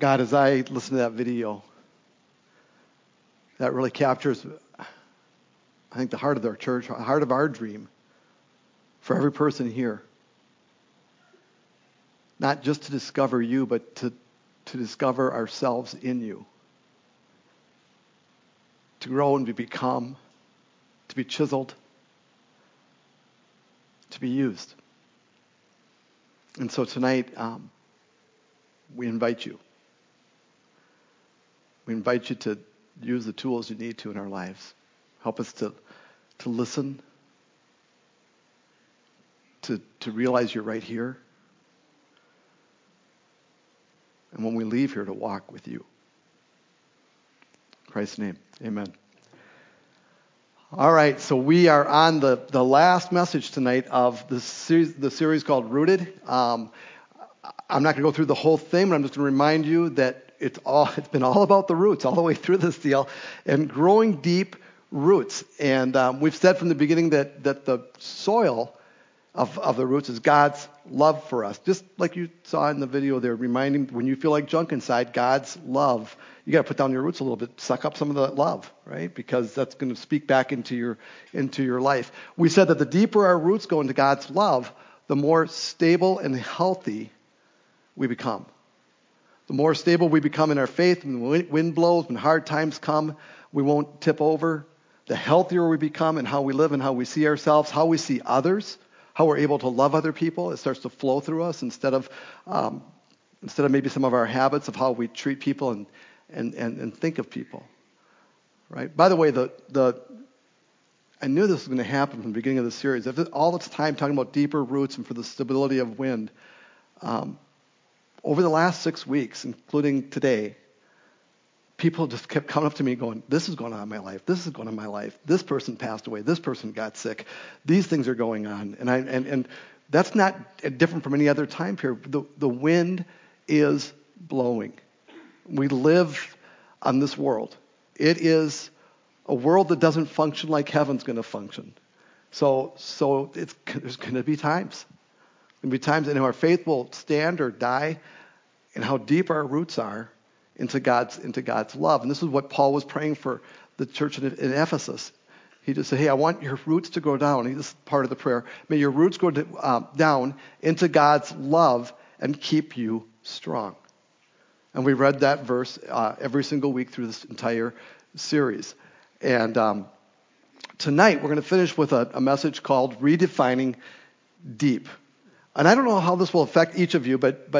God, as I listen to that video, that really captures, I think, the heart of our church, the heart of our dream for every person here. Not just to discover you, but to discover ourselves in you. To grow and to become, to be chiseled, to be used. And so tonight, we invite you. We invite you to use the tools you need to in our lives. Help us to listen, to realize you're right here. And when we leave here, to walk with you. In Christ's name, amen. All right, so we are on the last message tonight of the series called Rooted. I'm not going to go through the whole thing, but I'm just going to remind you that it's been all about the roots all the way through this deal and growing deep roots. And we've said from the beginning that the soil of the roots is God's love for us. Just like you saw in the video there, reminding when you feel like junk inside, God's love. You got to put down your roots a little bit, suck up some of that love, right? Because that's going to speak back into your life. We said that the deeper our roots go into God's love, the more stable and healthy we become. The more stable we become in our faith, when the wind blows, when hard times come, we won't tip over. The healthier we become in how we live and how we see ourselves, how we see others, how we're able to love other people. It starts to flow through us instead of maybe some of our habits of how we treat people and think of people, right? By the way, I knew this was going to happen from the beginning of the series. After all this time talking about deeper roots and for the stability of wind, over the last 6 weeks, including today, people just kept coming up to me going, this is going on in my life, this is going on in my life, this person passed away, this person got sick, these things are going on. And that's not different from any other time period. The wind is blowing. We live on this world. It is a world that doesn't function like heaven's going to function. So there's going to be times. There'll be times in how our faith will stand or die and how deep our roots are into God's love. And this is what Paul was praying for the church in Ephesus. He just said, hey, I want your roots to go down. This is part of the prayer. May your roots go down into God's love and keep you strong. And we read that verse every single week through this entire series. And tonight we're going to finish with a message called Redefining Deep. And I don't know how this will affect each of you, but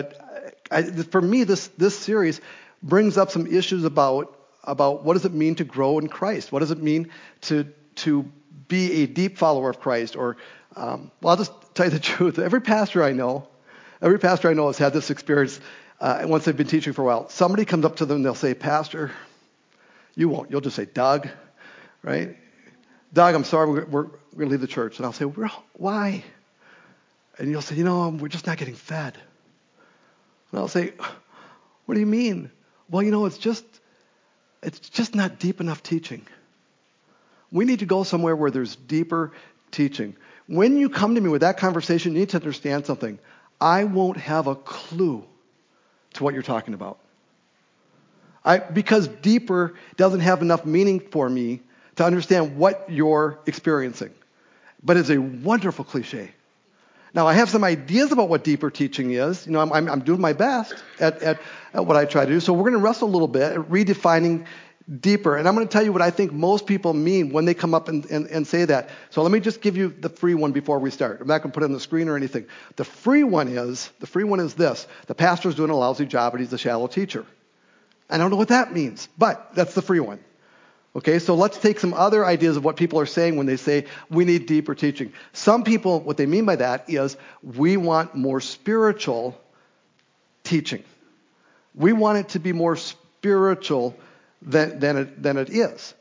for me, this series brings up some issues about what does it mean to grow in Christ? What does it mean to be a deep follower of Christ? Or, I'll just tell you the truth. Every pastor I know has had this experience. Once they've been teaching for a while, somebody comes up to them and they'll say, Pastor, you won't. You'll just say, Doug, right? Doug, I'm sorry, we're going to leave the church. And I'll say, well, why? And you'll say, we're just not getting fed. And I'll say, what do you mean? Well, it's just not deep enough teaching. We need to go somewhere where there's deeper teaching. When you come to me with that conversation, you need to understand something. I won't have a clue to what you're talking about. Because deeper doesn't have enough meaning for me to understand what you're experiencing. But it's a wonderful cliche. Now, I have some ideas about what deeper teaching is. I'm doing my best at what I try to do. So we're going to wrestle a little bit at redefining deeper. And I'm going to tell you what I think most people mean when they come up and say that. So let me just give you the free one before we start. I'm not going to put it on the screen or anything. The free one is this. The pastor's doing a lousy job and he's a shallow teacher. I don't know what that means, but that's the free one. Okay, so let's take some other ideas of what people are saying when they say we need deeper teaching. Some people, what they mean by that is we want more spiritual teaching. We want it to be more spiritual than it is,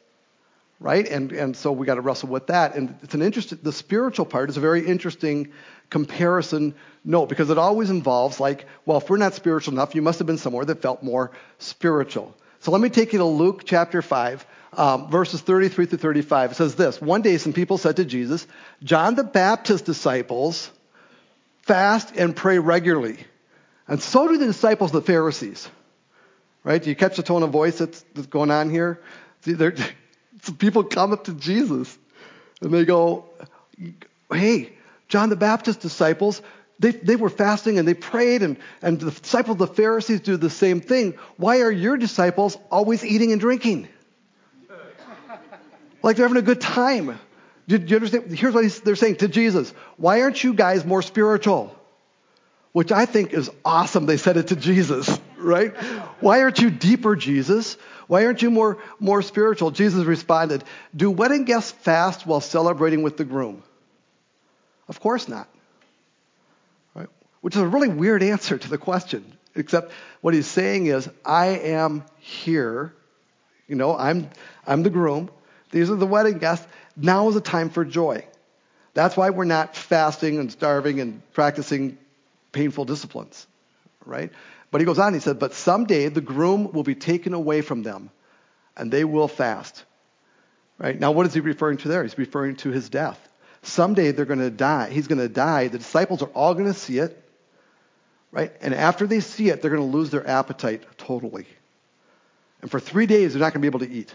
right? And so we got to wrestle with that. And it's the spiritual part is a very interesting comparison note because it always involves if we're not spiritual enough, you must have been somewhere that felt more spiritual. So let me take you to Luke chapter 5, verses 33 through 35. It says this, one day some people said to Jesus, John the Baptist's disciples fast and pray regularly, and so do the disciples of the Pharisees. Right? Do you catch the tone of voice that's going on here? See, some people come up to Jesus and they go, hey, John the Baptist's disciples, they were fasting and they prayed, and the disciples of the Pharisees do the same thing. Why are your disciples always eating and drinking? Like they're having a good time. Do you understand? Here's what they're saying to Jesus. Why aren't you guys more spiritual? Which I think is awesome. They said it to Jesus, right? Why aren't you deeper, Jesus? Why aren't you more spiritual? Jesus responded, do wedding guests fast while celebrating with the groom? Of course not. Right? Which is a really weird answer to the question, except what he's saying is, I am here. You know, I'm the groom. These are the wedding guests. Now is the time for joy. That's why we're not fasting and starving and practicing painful disciplines, right? But he goes on, he said, but someday the groom will be taken away from them and they will fast, right? Now, what is he referring to there? He's referring to his death. Someday they're going to die. He's going to die. The disciples are all going to see it, right? And after they see it, they're going to lose their appetite totally. And for 3 days, they're not going to be able to eat.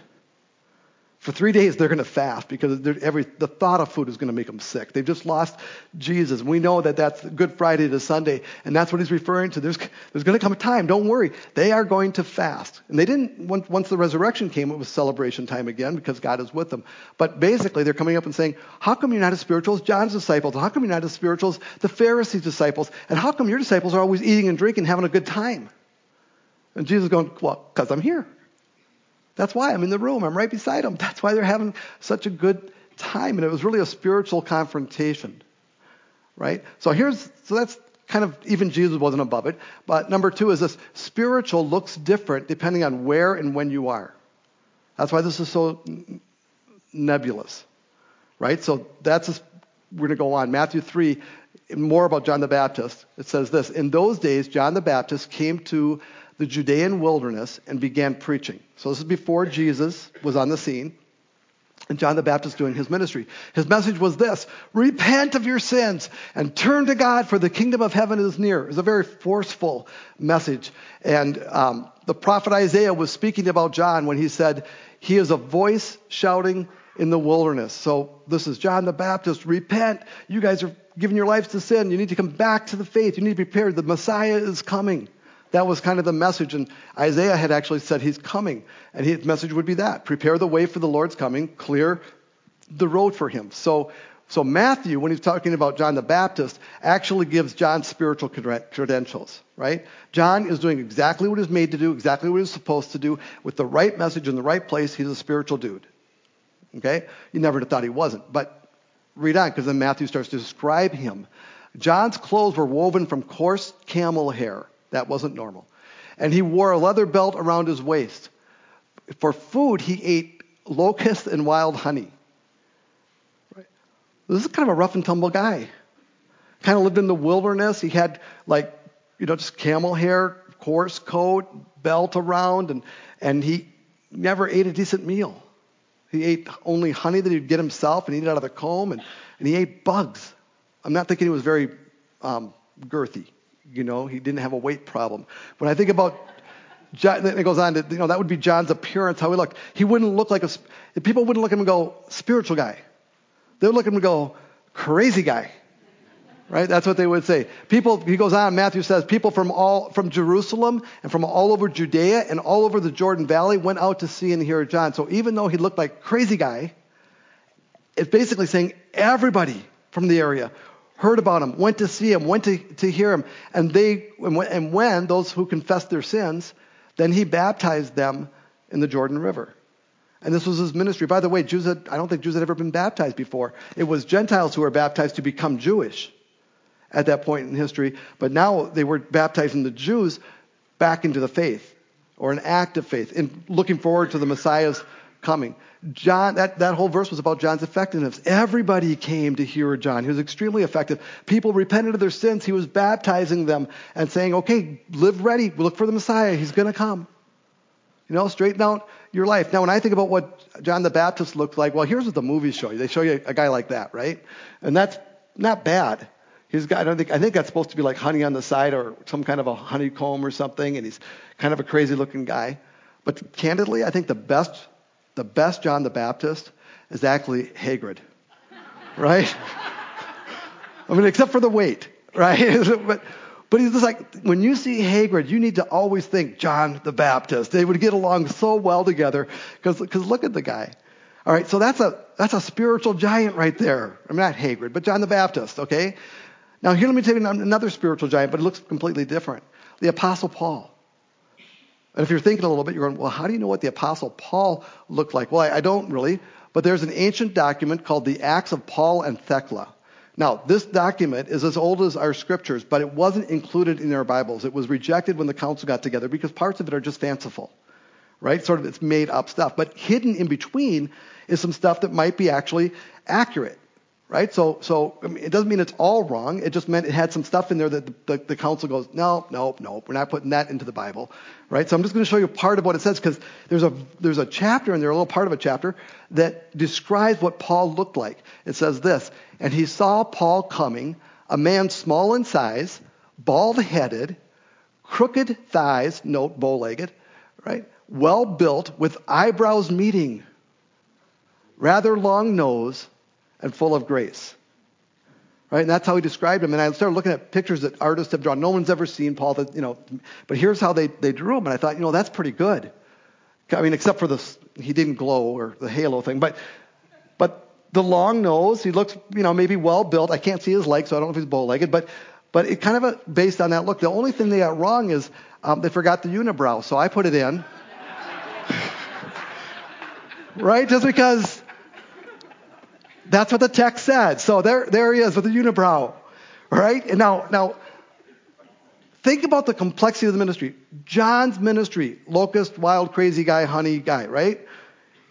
For 3 days, they're going to fast because the thought of food is going to make them sick. They've just lost Jesus. We know that that's Good Friday to Sunday, and that's what he's referring to. There's going to come a time. Don't worry. They are going to fast. And they didn't, once the resurrection came, it was celebration time again because God is with them. But basically, they're coming up and saying, how come you're not as spiritual as John's disciples? How come you're not as spiritual as the Pharisees' disciples? And how come your disciples are always eating and drinking, having a good time? And Jesus is going, well, because I'm here. That's why I'm in the room. I'm right beside them. That's why they're having such a good time. And it was really a spiritual confrontation, right? So that's kind of, even Jesus wasn't above it. But number two is this: spiritual looks different depending on where and when you are. That's why this is so nebulous, right? So we're going to go on. Matthew 3, more about John the Baptist. It says this: in those days, John the Baptist came to the Judean wilderness and began preaching. So this is before Jesus was on the scene and John the Baptist doing his ministry. His message was this: repent of your sins and turn to God, for the kingdom of heaven is near. It was a very forceful message. And the prophet Isaiah was speaking about John when he said, he is a voice shouting in the wilderness. So this is John the Baptist. Repent. You guys are giving your lives to sin. You need to come back to the faith. You need to be prepared. The Messiah is coming. That was kind of the message, and Isaiah had actually said he's coming, and his message would be that: prepare the way for the Lord's coming, clear the road for him. So Matthew, when he's talking about John the Baptist, actually gives John's spiritual credentials, right? John is doing exactly what he's made to do, exactly what he's supposed to do, with the right message in the right place. He's a spiritual dude, okay? You never thought he wasn't, but read on, because then Matthew starts to describe him. John's clothes were woven from coarse camel hair. That wasn't normal. And he wore a leather belt around his waist. For food, he ate locusts and wild honey. Right? This is kind of a rough and tumble guy. Kind of lived in the wilderness. He had, just camel hair, coarse coat, belt around, and he never ate a decent meal. He ate only honey that he'd get himself and eat it out of the comb, and he ate bugs. I'm not thinking he was very girthy. He didn't have a weight problem. When I think about John, it goes on to, that would be John's appearance, how he looked. He wouldn't look like people wouldn't look at him and go, spiritual guy. They would look at him and go, crazy guy, right? That's what they would say. He goes on, Matthew says, people from Jerusalem and from all over Judea and all over the Jordan Valley went out to see and hear John. So even though he looked like crazy guy, it's basically saying everybody from the area heard about him, went to see him, went to hear him, and when those who confessed their sins, then he baptized them in the Jordan River. And this was his ministry. By the way, I don't think Jews had ever been baptized before. It was Gentiles who were baptized to become Jewish at that point in history, but now they were baptizing the Jews back into the faith, or an act of faith, in looking forward to the Messiah's coming. John, that whole verse was about John's effectiveness. Everybody came to hear John. He was extremely effective. People repented of their sins. He was baptizing them and saying, okay, live ready. Look for the Messiah. He's going to come. Straighten out your life. Now, when I think about what John the Baptist looked like, well, here's what the movies show you. They show you a guy like that, right? And that's not bad. He's got, I think that's supposed to be like honey on the side or some kind of a honeycomb or something, and he's kind of a crazy-looking guy. But candidly, I think the best John the Baptist is actually Hagrid, right? I mean, except for the weight, right? But he's just like, when you see Hagrid, you need to always think John the Baptist. They would get along so well together because look at the guy. All right, so that's a spiritual giant right there. I mean, not Hagrid, but John the Baptist, okay? Now, here, let me tell you another spiritual giant, but it looks completely different. The Apostle Paul. And if you're thinking a little bit, you're going, well, how do you know what the Apostle Paul looked like? Well, I don't really, but there's an ancient document called the Acts of Paul and Thecla. Now, this document is as old as our scriptures, but it wasn't included in our Bibles. It was rejected when the council got together because parts of it are just fanciful, right? Sort of it's made up stuff. But hidden in between is some stuff that might be actually accurate. Right? So I mean, it doesn't mean it's all wrong. It just meant it had some stuff in there that the council goes, no, we're not putting that into the Bible. Right? So I'm just going to show you part of what it says, because there's a chapter in there, a little part of a chapter, that describes what Paul looked like. It says this, and he saw Paul coming, a man small in size, bald-headed, crooked thighs, note bow-legged, right? Well-built, with eyebrows meeting, rather long nose, and full of grace, right? And that's how he described him. And I started looking at pictures that artists have drawn. No one's ever seen Paul, that, you know, but here's how they drew him. And I thought, you know, that's pretty good. I mean, except for this, he didn't glow or the halo thing, but the long nose, he looks, you know, maybe well built. I can't see his legs, so I don't know if he's bow legged, but it kind of based on that look. The only thing they got wrong is they forgot the unibrow. So I put it in, right? Just because. That's what the text said. So there he is with the unibrow, right? And now, think about the complexity of the ministry. John's ministry, locust, wild, crazy guy, honey guy, right?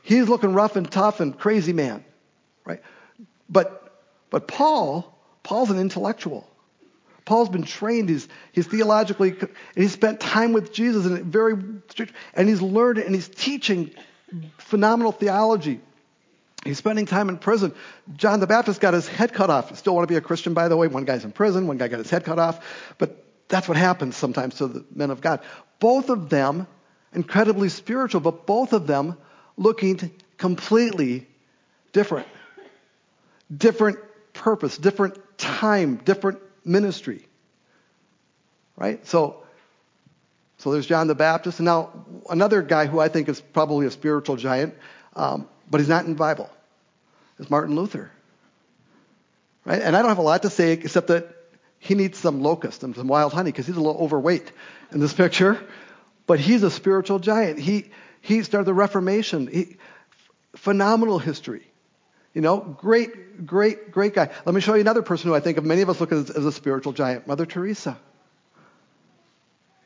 He's looking rough and tough and crazy man, right? But Paul's an intellectual. Paul's been trained. He's theologically, and he's spent time with Jesus, and he's learned and he's teaching phenomenal theology. He's spending time in prison. John the Baptist got his head cut off. Still want to be a Christian, by the way. One guy's in prison. One guy got his head cut off. But that's what happens sometimes to the men of God. Both of them, incredibly spiritual, but both of them looking completely different. Different purpose, different time, different ministry. Right? So there's John the Baptist. And now another guy who I think is probably a spiritual giant, but he's not in the Bible. It's Martin Luther. Right? And I don't have a lot to say except that he needs some locust and some wild honey because he's a little overweight in this picture. But he's a spiritual giant. He started the Reformation. Phenomenal history. You know, great, great, great guy. Let me show you another person who I think of many of us look at as a spiritual giant, Mother Teresa.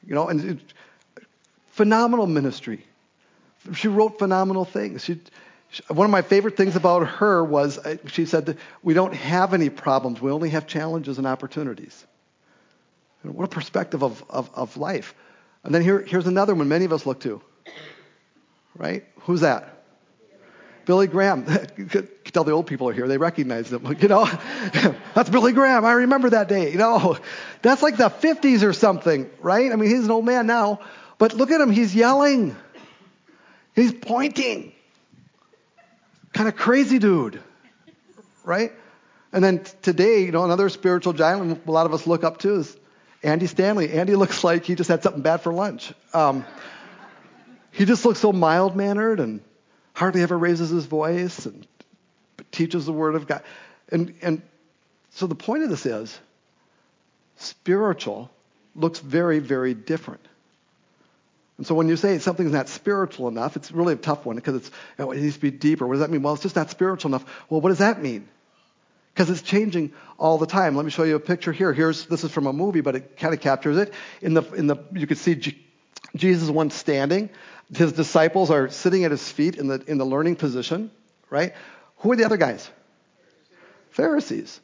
You know, and phenomenal ministry. She wrote phenomenal things. One of my favorite things about her was she said that we don't have any problems. We only have challenges and opportunities. And what a perspective of life. And then here's another one many of us look to. Right? Who's that? Billy Graham. You could tell the old people are here. They recognize them. You know, that's Billy Graham. I remember that day. You know, that's like the 50s or something, right? I mean, he's an old man now. But look at him. He's yelling. He's pointing. Kind of crazy dude, right? And then today, you know, another spiritual giant a lot of us look up to is Andy Stanley. Andy looks like he just had something bad for lunch. He just looks so mild-mannered and hardly ever raises his voice and teaches the Word of God. And so the point of this is spiritual looks very, very different. And so when you say something's not spiritual enough, it's really a tough one because it needs to be deeper. What does that mean? Well, it's just not spiritual enough. Well, what does that mean? Because it's changing all the time. Let me show you a picture here. This is from a movie, but it kind of captures it. In the you could see Jesus once standing. His disciples are sitting at his feet in the learning position, right? Who are the other guys? Pharisees.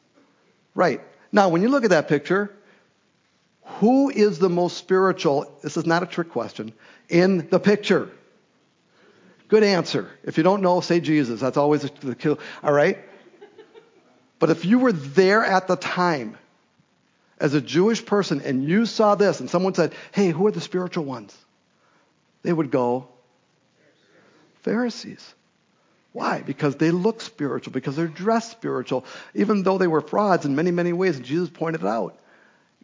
Right. Now, when you look at that picture, who is the most spiritual? This is not a trick question. In the picture. Good answer. If you don't know, say Jesus. That's always the kill. All right? But if you were there at the time, as a Jewish person and you saw this and someone said, hey, who are the spiritual ones? They would go, Pharisees. Why? Because they look spiritual, because they're dressed spiritual, even though they were frauds in many, many ways. And Jesus pointed it out.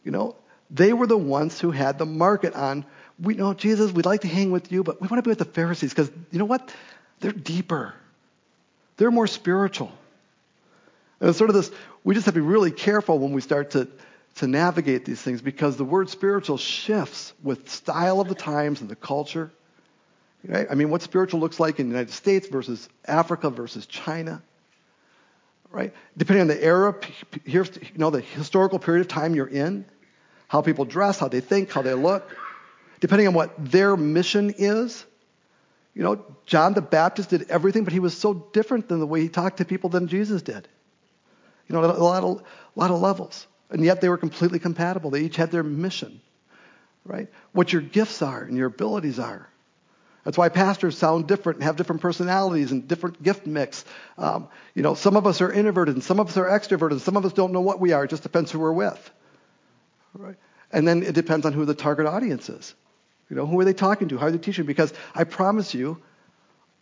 You know, they were the ones who had the market on, we know, Jesus, we'd like to hang with you, but we want to be with the Pharisees because, you know what? They're deeper. They're more spiritual. And it's sort of this, we just have to be really careful when we start to navigate these things, because the word spiritual shifts with style of the times and the culture. Right? I mean, what spiritual looks like in the United States versus Africa versus China. Right? Depending on the era, you know, the historical period of time you're in, how people dress, how they think, how they look. Depending on what their mission is. You know, John the Baptist did everything, but he was so different than the way he talked to people than Jesus did. You know, a lot of levels. And yet they were completely compatible. They each had their mission, right? What your gifts are and your abilities are. That's why pastors sound different and have different personalities and different gift mix. You know, some of us are introverted and some of us are extroverted. And some of us don't know what we are. It just depends who we're with, right? And then it depends on who the target audience is. You know, who are they talking to? How are they teaching? Because I promise you,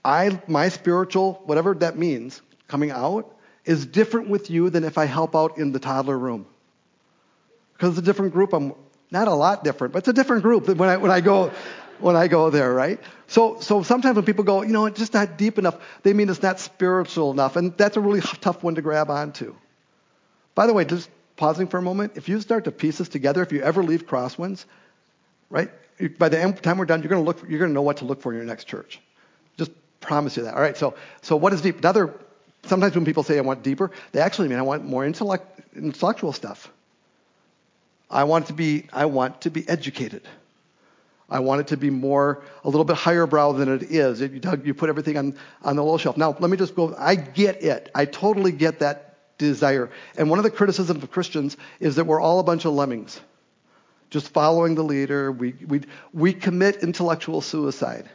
my spiritual, whatever that means, coming out, is different with you than if I help out in the toddler room. Because it's a different group. I'm not a lot different, but it's a different group than when I go there, right? So sometimes when people go, you know, it's just not deep enough, they mean it's not spiritual enough. And that's a really tough one to grab onto. By the way, just pausing for a moment, if you start to piece this together, if you ever leave Crosswinds, right? By the time we're done, you're going to know what to look for in your next church. Just promise you that. All right. So what is deep? Another. Sometimes when people say I want deeper, they actually mean I want more intellectual stuff. I want to be educated. I want it to be more a little bit higher brow than it is. You put everything on the low shelf. Now let me just go. I get it. I totally get that desire. And one of the criticisms of Christians is that we're all a bunch of lemmings. Just following the leader, we commit intellectual suicide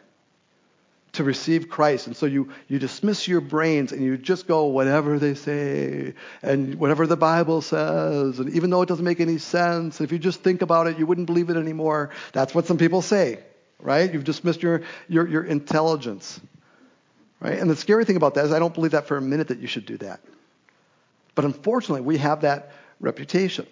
to receive Christ. And so you dismiss your brains and you just go whatever they say and whatever the Bible says. And even though it doesn't make any sense, if you just think about it, you wouldn't believe it anymore. That's what some people say, right? You've dismissed your intelligence, right? And the scary thing about that is I don't believe that for a minute that you should do that. But unfortunately, we have that reputation.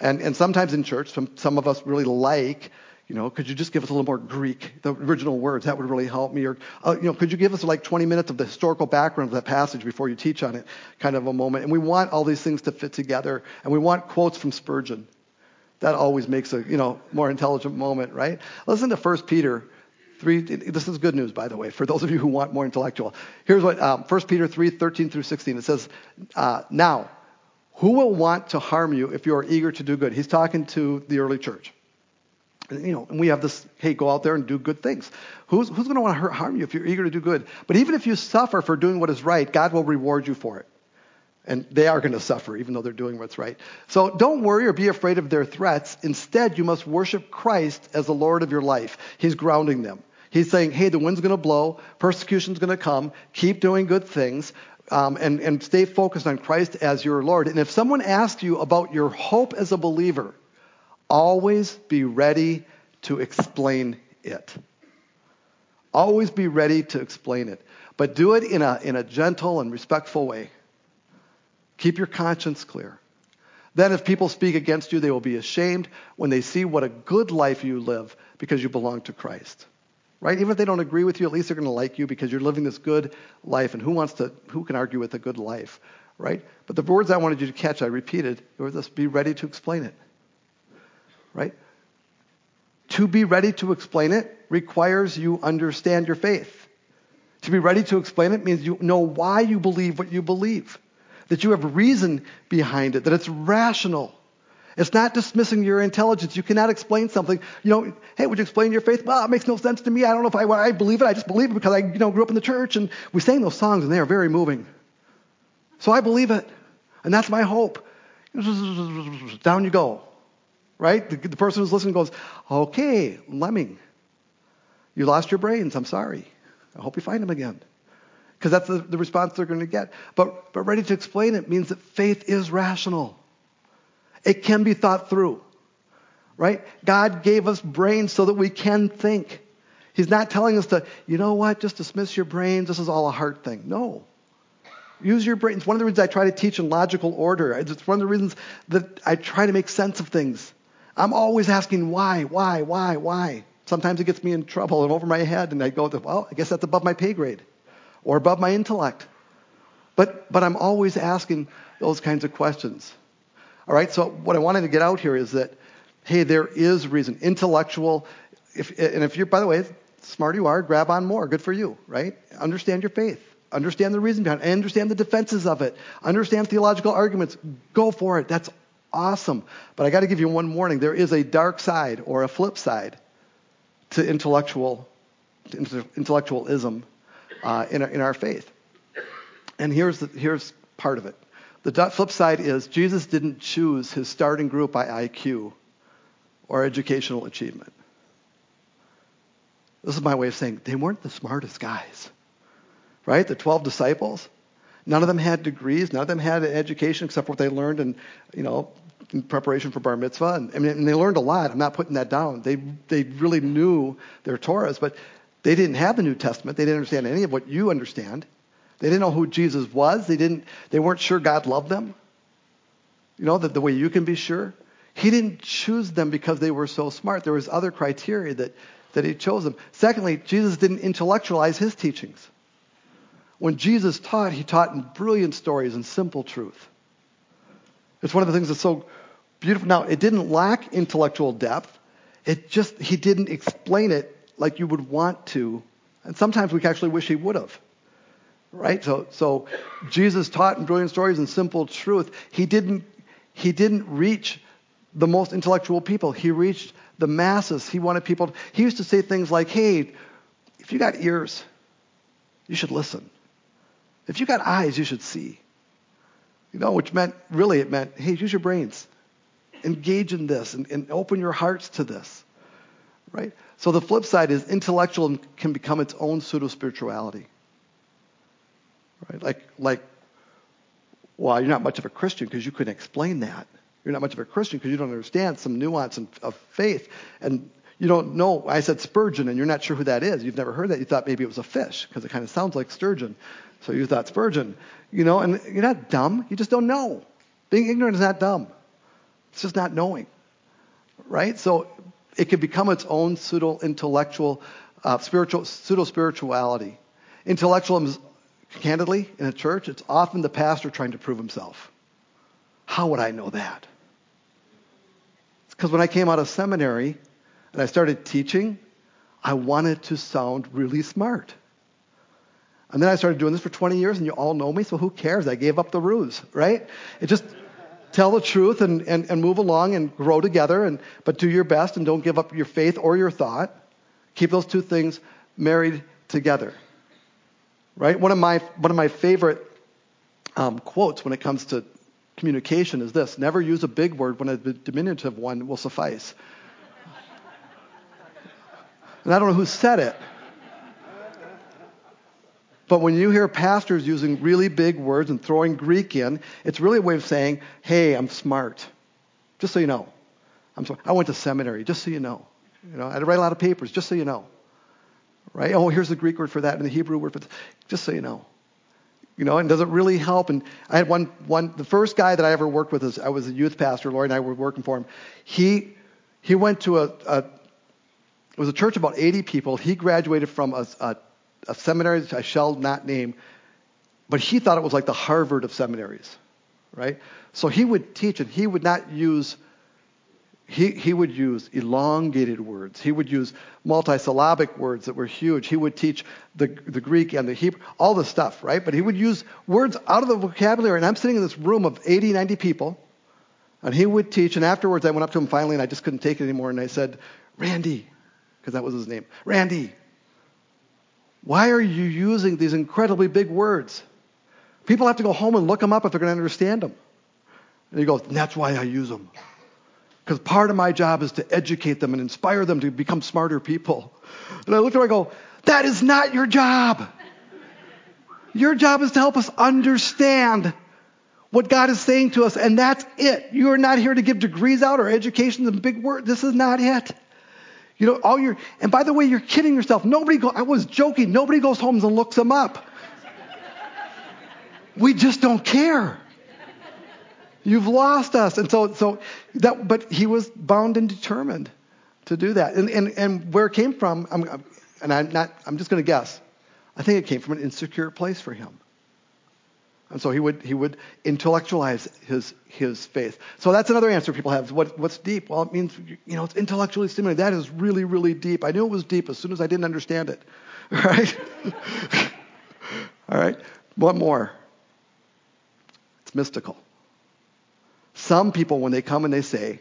And sometimes in church, some of us really like, you know, could you just give us a little more Greek, the original words, that would really help me. Or, you know, could you give us like 20 minutes of the historical background of that passage before you teach on it, kind of a moment. And we want all these things to fit together. And we want quotes from Spurgeon. That always makes a, you know, more intelligent moment, right? Listen to 1 Peter 3. This is good news, by the way, for those of you who want more intellectual. Here's what 1 Peter 3, 13 through 16. It says, now, who will want to harm you if you are eager to do good? He's talking to the early church. And, you know, and we have this, hey, go out there and do good things. Who's going to want to harm you if you're eager to do good? But even if you suffer for doing what is right, God will reward you for it. And they are going to suffer, even though they're doing what's right. So don't worry or be afraid of their threats. Instead, you must worship Christ as the Lord of your life. He's grounding them. He's saying, hey, the wind's going to blow. Persecution's going to come. Keep doing good things. And stay focused on Christ as your Lord. And if someone asks you about your hope as a believer, always be ready to explain it. Always be ready to explain it. But do it in a gentle and respectful way. Keep your conscience clear. Then if people speak against you, they will be ashamed when they see what a good life you live because you belong to Christ. Right? Even if they don't agree with you, at least they're going to like you because you're living this good life. And who can argue with a good life, right? But the words I wanted you to catch, I repeated, were this: be ready to explain it, right? To be ready to explain it requires you understand your faith. To be ready to explain it means you know why you believe what you believe, that you have reason behind it, that it's rational. It's not dismissing your intelligence. You cannot explain something. You know, hey, would you explain your faith? Well, it makes no sense to me. I don't know if I believe it. I just believe it because I, you know, grew up in the church and we sang those songs and they are very moving. So I believe it, and that's my hope. Down you go, right? The person who's listening goes, okay, lemming, you lost your brains. I'm sorry. I hope you find them again, because that's the response they're going to get. But ready to explain it means that faith is rational. It can be thought through, right? God gave us brains so that we can think. He's not telling us to, you know what, just dismiss your brains. This is all a heart thing. No. Use your brains. It's one of the reasons I try to teach in logical order. It's one of the reasons that I try to make sense of things. I'm always asking why. Sometimes it gets me in trouble and over my head, and I go, well, I guess that's above my pay grade or above my intellect. But I'm always asking those kinds of questions. All right, so what I wanted to get out here is that, hey, there is reason. Intellectual, if you're, by the way, smart you are, grab on more. Good for you, right? Understand your faith. Understand the reason behind it. Understand the defenses of it. Understand theological arguments. Go for it. That's awesome. But I got to give you one warning. There is a dark side or a flip side to intellectualism in our faith. And here's part of it. The flip side is Jesus didn't choose his starting group by IQ or educational achievement. This is my way of saying they weren't the smartest guys, right? The 12 disciples, none of them had degrees, none of them had an education except for what they learned in preparation for bar mitzvah. And they learned a lot. I'm not putting that down. They really knew their Torahs, but they didn't have the New Testament. They didn't understand any of what you understand. They didn't know who Jesus was. They weren't sure God loved them. You know, the way you can be sure. He didn't choose them because they were so smart. There was other criteria that he chose them. Secondly, Jesus didn't intellectualize his teachings. When Jesus taught, he taught in brilliant stories and simple truth. It's one of the things that's so beautiful. Now, it didn't lack intellectual depth. He didn't explain it like you would want to. And sometimes we actually wish he would have. Right? So Jesus taught in brilliant stories and simple truth. He didn't reach the most intellectual people. He reached the masses. He wanted people. He used to say things like, hey, if you got ears, you should listen. If you got eyes, you should see. Which meant, really it meant, hey, use your brains. Engage in this and open your hearts to this. Right? So the flip side is intellectual can become its own pseudo-spirituality. Right? Like, well, you're not much of a Christian because you couldn't explain that. You're not much of a Christian because you don't understand some nuance of faith. And you don't know, I said Spurgeon, and you're not sure who that is. You've never heard that. You thought maybe it was a fish because it kind of sounds like sturgeon. So you thought Spurgeon. And you're not dumb. You just don't know. Being ignorant is not dumb. It's just not knowing. Right? So it can become its own pseudo-intellectual, pseudo-spirituality. Intellectualism is, candidly, in a church, it's often the pastor trying to prove himself. How would I know that? It's because when I came out of seminary and I started teaching, I wanted to sound really smart. And then I started doing this for 20 years, and you all know me, so who cares? I gave up the ruse, right? It just tell the truth and move along and grow together, but do your best and don't give up your faith or your thought. Keep those two things married together. Right? One of my favorite quotes when it comes to communication is this: never use a big word when a diminutive one will suffice. And I don't know who said it, but when you hear pastors using really big words and throwing Greek in, it's really a way of saying, "Hey, I'm smart. Just so you know, I'm smart. I went to seminary. Just so you know, I had to write a lot of papers. Just so you know." Right? Oh, here's the Greek word for that and the Hebrew word for that. Just so you know. And does it really help? And I had the first guy that I ever worked with, I was a youth pastor, Lori and I were working for him. He went to it was a church about 80 people. He graduated from a seminary that I shall not name, but he thought it was like the Harvard of seminaries, right? So he would teach and he would not use He would use elongated words. He would use multisyllabic words that were huge. He would teach the Greek and the Hebrew, all this stuff, right? But he would use words out of the vocabulary. And I'm sitting in this room of 80, 90 people, and he would teach. And afterwards, I went up to him finally, and I just couldn't take it anymore. And I said, Randy, because that was his name, Randy, why are you using these incredibly big words? People have to go home and look them up if they're going to understand them. And he goes, that's why I use them. Because part of my job is to educate them and inspire them to become smarter people. And I looked at her and I go, that is not your job. Your job is to help us understand what God is saying to us, and that's it. You are not here to give degrees out or education and big words. This is not it. You know, and by the way, you're kidding yourself. I was joking. Nobody goes home and looks them up. We just don't care. You've lost us. And but he was bound and determined to do that. And where it came from, I'm just going to guess. I think it came from an insecure place for him. And so he would intellectualize his faith. So that's another answer people have. What's deep? Well, it means, you know, it's intellectually stimulating. That is really, really deep. I knew it was deep as soon as I didn't understand it. All right? All right? What more? It's mystical. Some people, when they come and they say,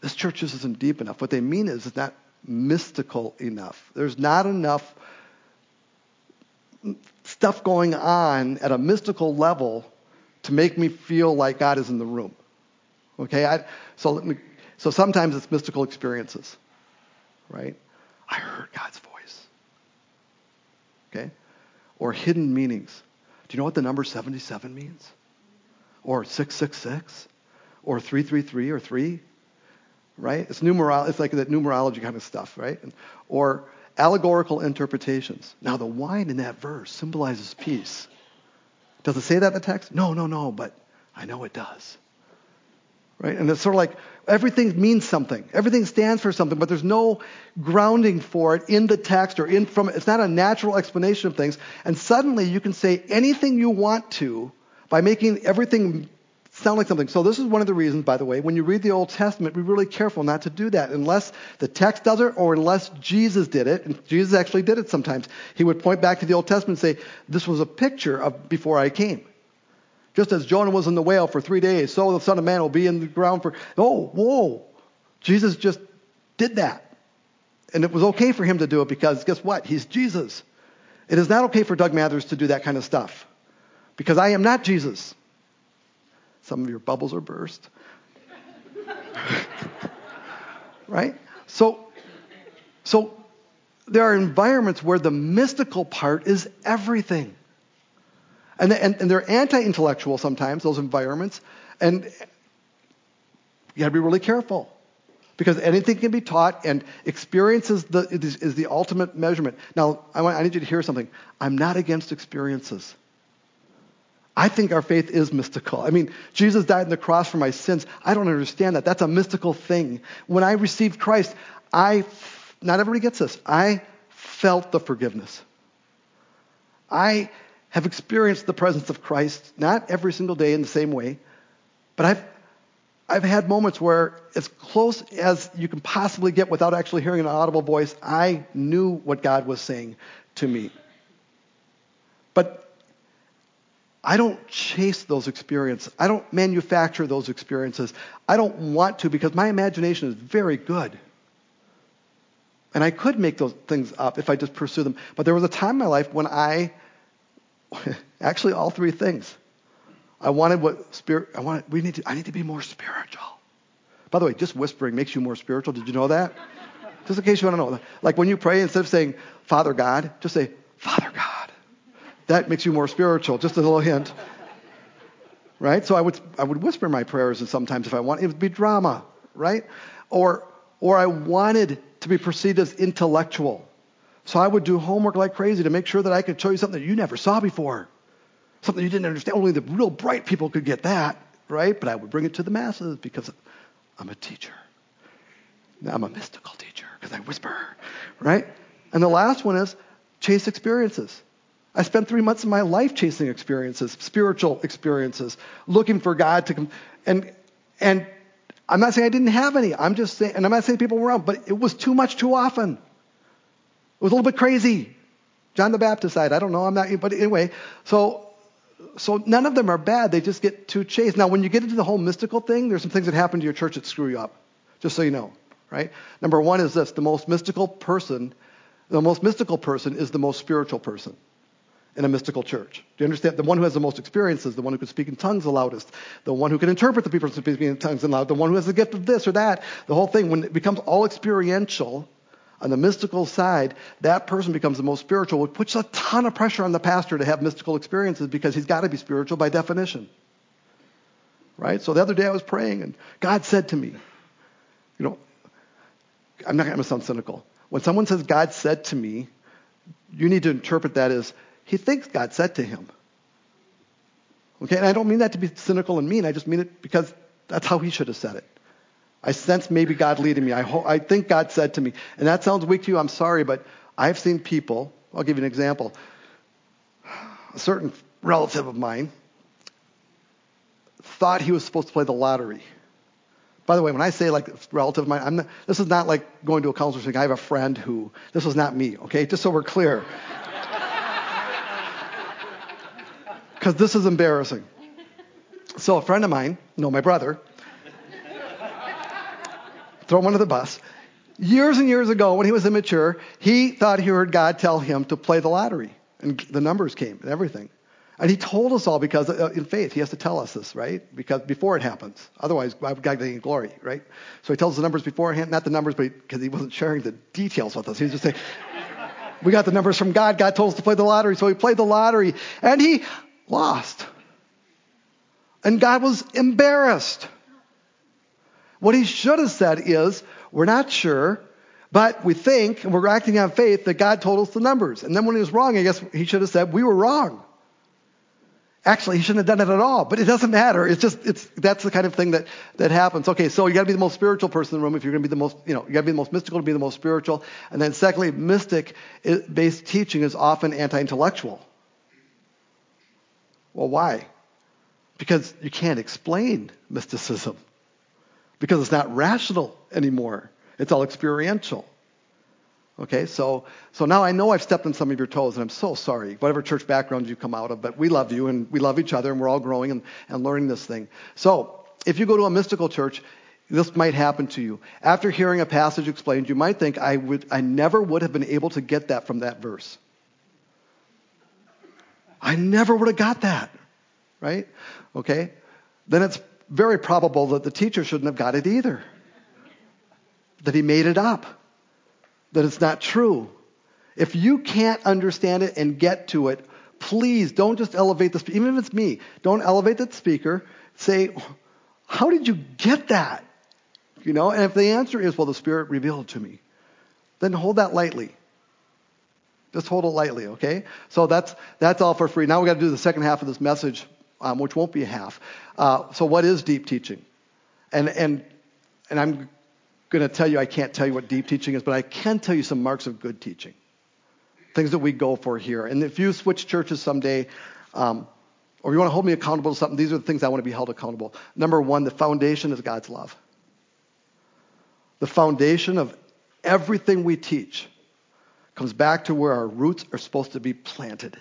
this church isn't deep enough, what they mean is it's not mystical enough. There's not enough stuff going on at a mystical level to make me feel like God is in the room. Okay? So sometimes it's mystical experiences, right? I heard God's voice. Okay? Or hidden meanings. Do you know what the number 77 means? Or 666? Or 333 or 3? Right? It's like that numerology kind of stuff, right? Or allegorical interpretations. Now, the wine in that verse symbolizes peace. Does it say that in the text? No, but I know it does. Right? And it's sort of like everything means something. Everything stands for something, but there's no grounding for it in the text or it's not a natural explanation of things. And suddenly you can say anything you want to by making everything sound like something. So this is one of the reasons, by the way, when you read the Old Testament, be really careful not to do that unless the text does it or unless Jesus did it. And Jesus actually did it sometimes. He would point back to the Old Testament and say, this was a picture of before I came. Just as Jonah was in the whale for 3 days, so the Son of Man will be in the ground for... Oh, whoa! Jesus just did that. And it was okay for him to do it because guess what? He's Jesus. It is not okay for Doug Mathers to do that kind of stuff because I am not Jesus. Some of your bubbles are burst. Right? So there are environments where the mystical part is everything. And they're anti-intellectual sometimes, those environments. And you got to be really careful. Because anything can be taught, and experience is the ultimate measurement. Now, I need you to hear something. I'm not against experiences. I think our faith is mystical. I mean, Jesus died on the cross for my sins. I don't understand that. That's a mystical thing. When I received Christ, not everybody gets this. I felt the forgiveness. I have experienced the presence of Christ, not every single day in the same way, but I've had moments where as close as you can possibly get without actually hearing an audible voice, I knew what God was saying to me. But I don't chase those experiences. I don't manufacture those experiences. I don't want to because my imagination is very good. And I could make those things up if I just pursue them. But there was a time in my life when actually all three things. I need to be more spiritual. By the way, just whispering makes you more spiritual. Did you know that? Just in case you want to know. Like when you pray, instead of saying, Father God, just say, Father God. That makes you more spiritual, just a little hint. Right? So I would whisper my prayers, and sometimes if I want, it would be drama, right? Or I wanted to be perceived as intellectual. So I would do homework like crazy to make sure that I could show you something that you never saw before. Something you didn't understand. Only the real bright people could get that, right? But I would bring it to the masses because I'm a teacher. Now I'm a mystical teacher because I whisper, right? And the last one is chase experiences. I spent 3 months of my life chasing experiences, spiritual experiences, looking for God to come. And I'm not saying I didn't have any. I'm just saying, and I'm not saying people were wrong, but it was too much too often. It was a little bit crazy. John the Baptist died. I don't know. But anyway, so none of them are bad. They just get too chased. Now, when you get into the whole mystical thing, there's some things that happen to your church that screw you up, just so you know, right? Number one is this, the most mystical person is the most spiritual person. In a mystical church. Do you understand? The one who has the most experience is the one who can speak in tongues the loudest, the one who can interpret the people speaking in tongues the loudest, the one who has the gift of this or that, the whole thing. When it becomes all experiential on the mystical side, that person becomes the most spiritual, which puts a ton of pressure on the pastor to have mystical experiences because he's got to be spiritual by definition. right? So the other day I was praying, and God said to me, you know, I'm not going to sound cynical. When someone says God said to me, you need to interpret that as he thinks God said to him. Okay, and I don't mean that to be cynical and mean. I just mean it because that's how he should have said it. I sense maybe God leading me. I think God said to me. And that sounds weak to you. I'm sorry, but I've seen people. I'll give you an example. A certain relative of mine thought he was supposed to play the lottery. By the way, when I say like relative of mine, this is not like going to a counselor saying, I have a friend who, this was not me, okay? Just so we're clear. Because this is embarrassing. So a friend of mine, no, my brother, throw him under the bus. Years and years ago, when he was immature, he thought he heard God tell him to play the lottery. And the numbers came and everything. And he told us all because, in faith, he has to tell us this, right? Because before it happens. Otherwise, why would God get any glory, right? So he tells us the numbers beforehand. Not the numbers, but because he wasn't sharing the details with us. He was just saying, we got the numbers from God. God told us to play the lottery. So he played the lottery. And he lost. And God was embarrassed. What he should have said is, we're not sure, but we think, and we're acting on faith, that God told us the numbers. And then when he was wrong, I guess he should have said, we were wrong. Actually, he shouldn't have done it at all, but it doesn't matter. That's the kind of thing that happens. Okay, so you got to be the most spiritual person in the room if you're going to be the most, you got to be the most mystical to be the most spiritual. And then secondly, mystic-based teaching is often anti-intellectual. Well, why? Because you can't explain mysticism. Because it's not rational anymore. It's all experiential. Okay, so now I know I've stepped on some of your toes, and I'm so sorry, whatever church background you come out of, but we love you, and we love each other, and we're all growing and learning this thing. So if you go to a mystical church, this might happen to you. After hearing a passage explained, you might think, I never would have been able to get that from that verse. I never would have got that, right? Okay, then it's very probable that the teacher shouldn't have got it either, that he made it up, that it's not true. If you can't understand it and get to it, please don't just elevate the speaker, even if it's me, don't elevate that speaker. Say, how did you get that? And if the answer is, well, the Spirit revealed to me, then hold that lightly. Just hold it lightly, okay? So that's all for free. Now we've got to do the second half of this message, which won't be a half. So what is deep teaching? And I'm going to tell you, I can't tell you what deep teaching is, but I can tell you some marks of good teaching, things that we go for here. And if you switch churches someday, or you want to hold me accountable to something, these are the things I want to be held accountable. Number one, the foundation is God's love. The foundation of everything we teach comes back to where our roots are supposed to be planted.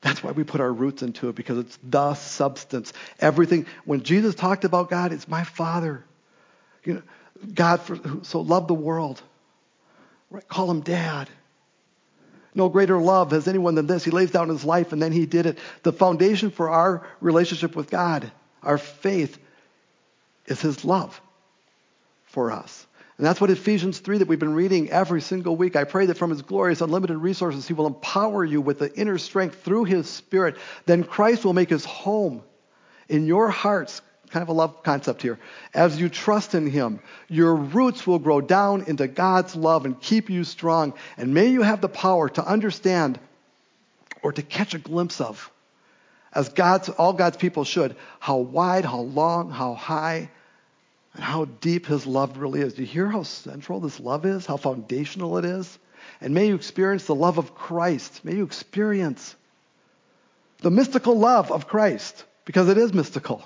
That's why we put our roots into it, because it's the substance. Everything, when Jesus talked about God, it's my Father. God so loved the world. Right? Call him Dad. No greater love has anyone than this. He lays down his life, and then he did it. The foundation for our relationship with God, our faith, is his love for us. And that's what Ephesians 3 that we've been reading every single week. I pray that from his glorious, unlimited resources, he will empower you with the inner strength through his Spirit. Then Christ will make his home in your hearts. Kind of a love concept here. As you trust in him, your roots will grow down into God's love and keep you strong. And may you have the power to understand or to catch a glimpse of, as all God's people should, how wide, how long, how high, and how deep his love really is. Do you hear how central this love is? How foundational it is? And may you experience the love of Christ. May you experience the mystical love of Christ, because it is mystical,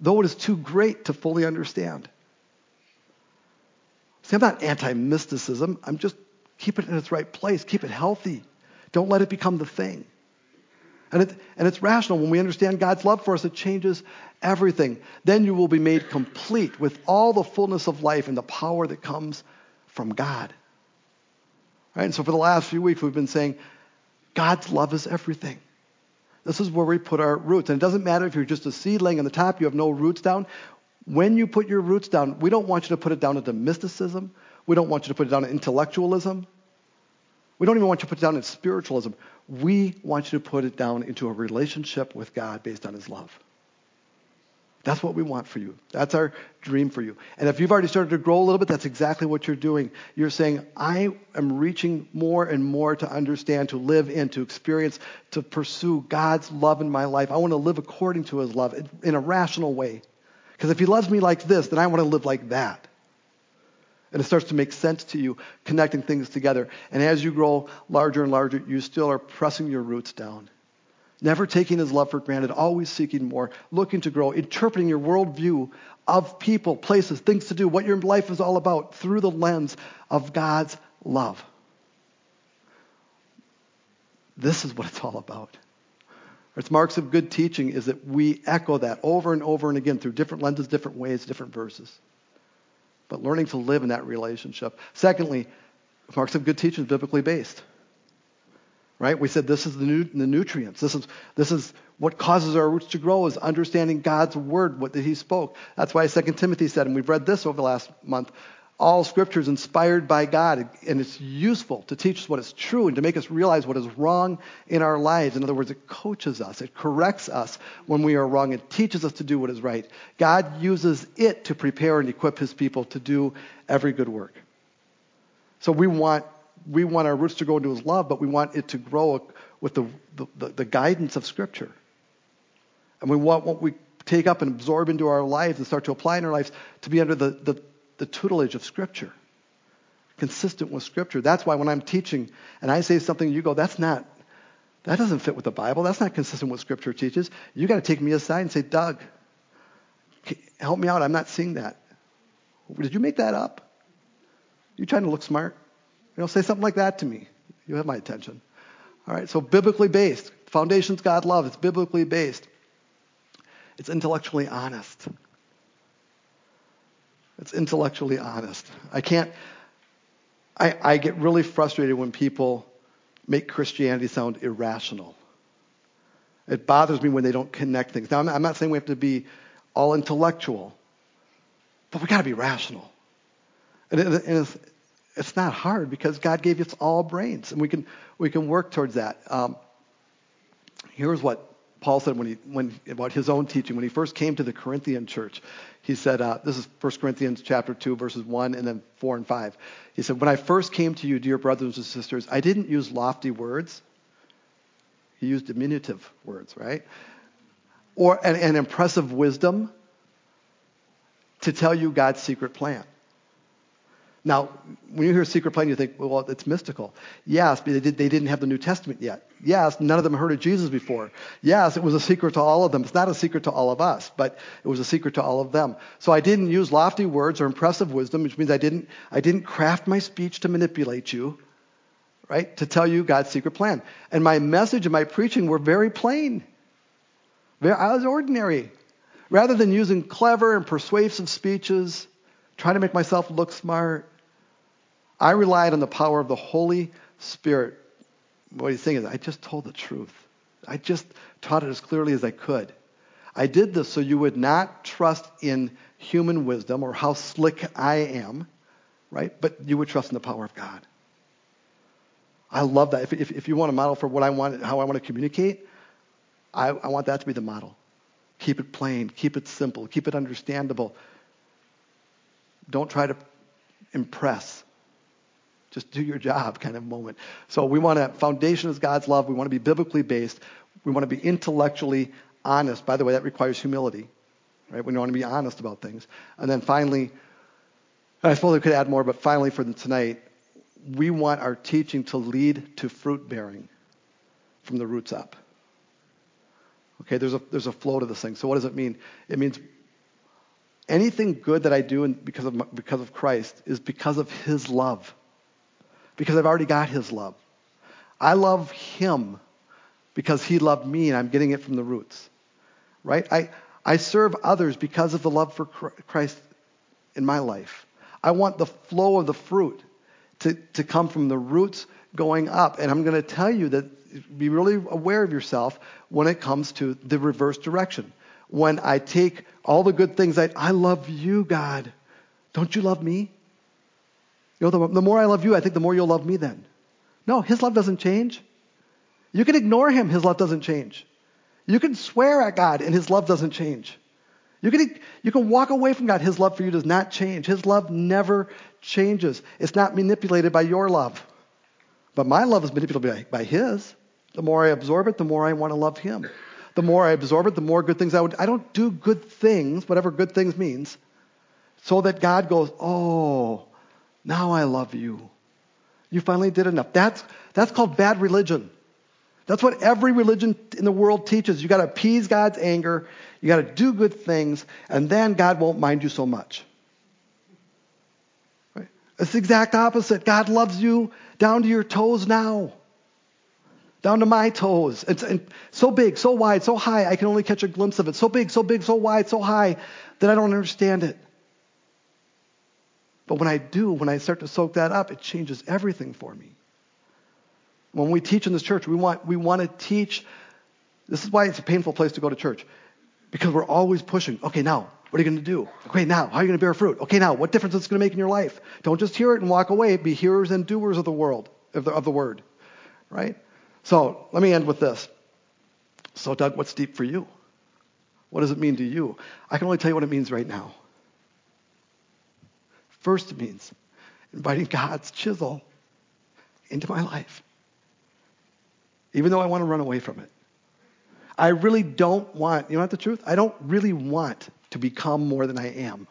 though it is too great to fully understand. See, I'm not anti-mysticism. I'm just keep it in its right place. Keep it healthy. Don't let it become the thing. And it's rational. When we understand God's love for us, it changes everything. Then you will be made complete with all the fullness of life and the power that comes from God. Right? And so for the last few weeks, we've been saying God's love is everything. This is where we put our roots. And it doesn't matter if you're just a seedling on the top, you have no roots down. When you put your roots down, we don't want you to put it down into mysticism. We don't want you to put it down into intellectualism. We don't even want you to put it down in spiritualism. We want you to put it down into a relationship with God based on his love. That's what we want for you. That's our dream for you. And if you've already started to grow a little bit, that's exactly what you're doing. You're saying, I am reaching more and more to understand, to live in, to experience, to pursue God's love in my life. I want to live according to his love in a rational way. Because if he loves me like this, then I want to live like that. And it starts to make sense to you, connecting things together. And as you grow larger and larger, you still are pressing your roots down. Never taking his love for granted, always seeking more, looking to grow, interpreting your worldview of people, places, things to do, what your life is all about through the lens of God's love. This is what it's all about. It's marks of good teaching is that we echo that over and over and again through different lenses, different ways, different verses. But learning to live in that relationship. Secondly, marks of good teaching is biblically based. Right? We said this is the nutrients. This is what causes our roots to grow is understanding God's word, what he spoke. That's why 2 Timothy said, and we've read this over the last month, all scripture is inspired by God, and it's useful to teach us what is true and to make us realize what is wrong in our lives. In other words, it coaches us. It corrects us when we are wrong. It teaches us to do what is right. God uses it to prepare and equip his people to do every good work. So we want our roots to go into his love, but we want it to grow with the guidance of Scripture. And we want what we take up and absorb into our lives and start to apply in our lives to be under the tutelage of Scripture, consistent with Scripture. That's why when I'm teaching and I say something, you go, that doesn't fit with the Bible. That's not consistent with Scripture teaches. You got to take me aside and say, Doug, help me out. I'm not seeing that. Did you make that up? You trying to look smart? You know, say something like that to me. You have my attention. All right, so biblically based. Foundations God loves. It's biblically based. It's intellectually honest. I get really frustrated when people make Christianity sound irrational. It bothers me when they don't connect things. Now, I'm not saying we have to be all intellectual, but we got to be rational. It's not hard because God gave us all brains, and we can work towards that. Here's what Paul said about his own teaching when he first came to the Corinthian church. He said, this is 1 Corinthians chapter 2, verses 1 and then 4 and 5. He said, when I first came to you, dear brothers and sisters, I didn't use lofty words. He used diminutive words, right? Or an impressive wisdom to tell you God's secret plan. Now, when you hear secret plan, you think, well, it's mystical. Yes, but they didn't have the New Testament yet. Yes, none of them heard of Jesus before. Yes, it was a secret to all of them. It's not a secret to all of us, but it was a secret to all of them. So I didn't use lofty words or impressive wisdom, which means I didn't craft my speech to manipulate you, right, to tell you God's secret plan. And my message and my preaching were very plain. I was ordinary. Rather than using clever and persuasive speeches, trying to make myself look smart, I relied on the power of the Holy Spirit. What he's saying is, I just told the truth. I just taught it as clearly as I could. I did this so you would not trust in human wisdom or how slick I am, right? But you would trust in the power of God. I love that. If you want a model for what I want, how I want to communicate, I want that to be the model. Keep it plain. Keep it simple. Keep it understandable. Don't try to impress. Just do your job kind of moment. So we want to, foundation is God's love. We want to be biblically based. We want to be intellectually honest. By the way, that requires humility, right? We want to be honest about things. And then finally, I suppose I could add more, but finally for tonight, we want our teaching to lead to fruit bearing from the roots up. Okay, there's a flow to this thing. So what does it mean? It means anything good that I do because of Christ is because of his love. Because I've already got his love. I love him because he loved me and I'm getting it from the roots. Right? I serve others because of the love for Christ in my life. I want the flow of the fruit to come from the roots going up. And I'm going to tell you that be really aware of yourself when it comes to the reverse direction. When I take all the good things, I love you, God. Don't you love me? You know, the more I love you, I think the more you'll love me then. No, his love doesn't change. You can ignore him. His love doesn't change. You can swear at God, and his love doesn't change. You can walk away from God. His love for you does not change. His love never changes. It's not manipulated by your love. But my love is manipulated by His. The more I absorb it, the more I want to love Him. The more I absorb it, the more good things I would. I don't do good things, whatever good things means, so that God goes, oh, now I love you. You finally did enough. That's called bad religion. That's what every religion in the world teaches. You got to appease God's anger. You got to do good things, and then God won't mind you so much. Right? It's the exact opposite. God loves you down to your toes now. Down to my toes. It's so big, so wide, so high, I can only catch a glimpse of it. So big, so big, so wide, so high that I don't understand it. But when I start to soak that up, it changes everything for me. When we teach in this church, we want to teach. This is why it's a painful place to go to church, because we're always pushing. Okay, now, what are you going to do? Okay, now, how are you going to bear fruit? Okay, now, what difference is it going to make in your life? Don't just hear it and walk away. Be hearers and doers of the world, of the word, right? So let me end with this. So, Doug, what's deep for you? What does it mean to you? I can only tell you what it means right now. First, it means inviting God's chisel into my life, even though I want to run away from it. I really don't want, you know what the truth? I don't really want to become more than I am.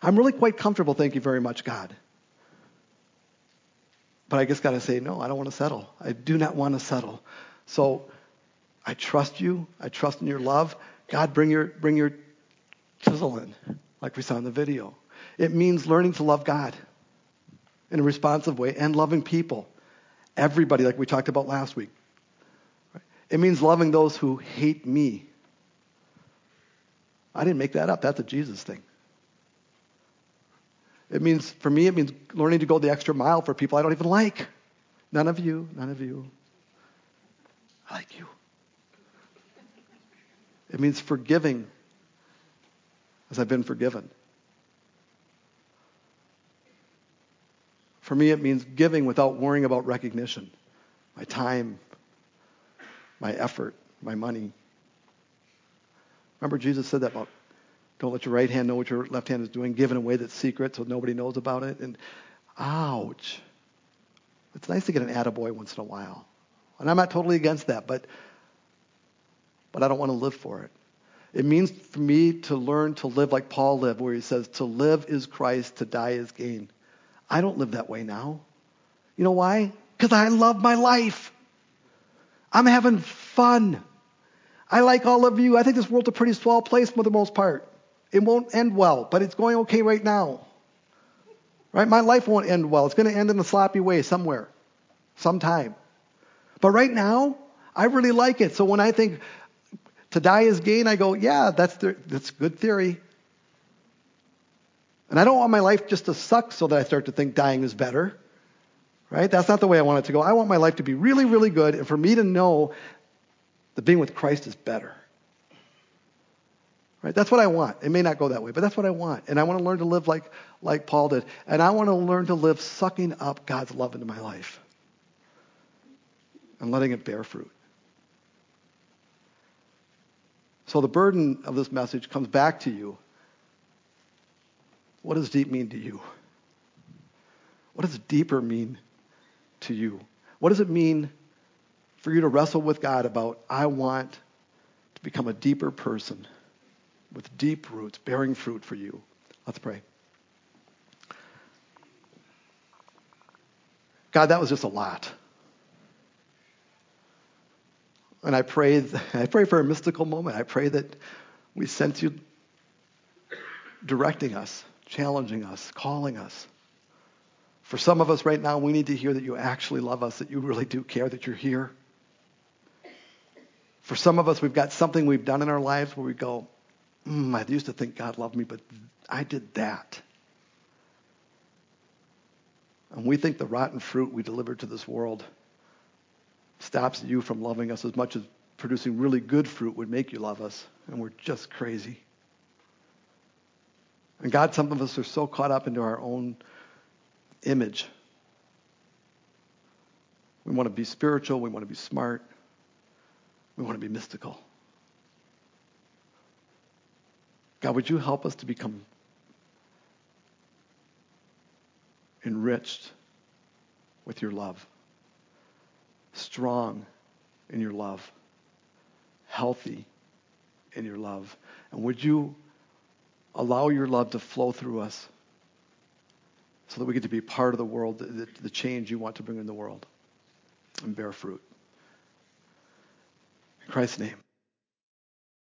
I'm really quite comfortable, thank you very much, God. But I just got to say, no, I don't want to settle. I do not want to settle. So I trust you. I trust in your love. God, bring your chisel in, like we saw in the video. It means learning to love God in a responsive way and loving people. Everybody, like we talked about last week. It means loving those who hate me. I didn't make that up. That's a Jesus thing. It means, for me, it means learning to go the extra mile for people I don't even like. None of you. I like you. It means forgiving as I've been forgiven. For me, it means giving without worrying about recognition. My time, my effort, my money. Remember Jesus said that about don't let your right hand know what your left hand is doing, give in a way that's secret so nobody knows about it. And ouch. It's nice to get an attaboy once in a while. And I'm not totally against that, but I don't want to live for it. It means for me to learn to live like Paul lived, where he says, to live is Christ, to die is gain. I don't live that way now. You know why? Because I love my life. I'm having fun. I like all of you. I think this world's a pretty small place for the most part. It won't end well, but it's going okay right now. Right? My life won't end well. It's going to end in a sloppy way somewhere, sometime. But right now, I really like it. So when I think to die is gain, I go, yeah, that's good theory. And I don't want my life just to suck so that I start to think dying is better. Right? That's not the way I want it to go. I want my life to be really, really good, and for me to know that being with Christ is better. Right? That's what I want. It may not go that way, but that's what I want. And I want to learn to live like Paul did. And I want to learn to live sucking up God's love into my life and letting it bear fruit. So the burden of this message comes back to you. What does deep mean to you? What does deeper mean to you? What does it mean for you to wrestle with God about, I want to become a deeper person with deep roots, bearing fruit for you? Let's pray. God, that was just a lot. And I pray for a mystical moment. I pray that we sense you directing us, challenging us, calling us. For some of us right now, we need to hear that you actually love us, that you really do care, that you're here. For some of us, we've got something we've done in our lives where we go, I used to think God loved me, but I did that. And we think the rotten fruit we delivered to this world stops you from loving us as much as producing really good fruit would make you love us, and we're just crazy. And God, some of us are so caught up into our own image. We want to be spiritual. We want to be smart. We want to be mystical. God, would you help us to become enriched with your love, strong in your love, healthy in your love. And would you allow your love to flow through us so that we get to be part of the world, the change you want to bring in the world and bear fruit. In Christ's name.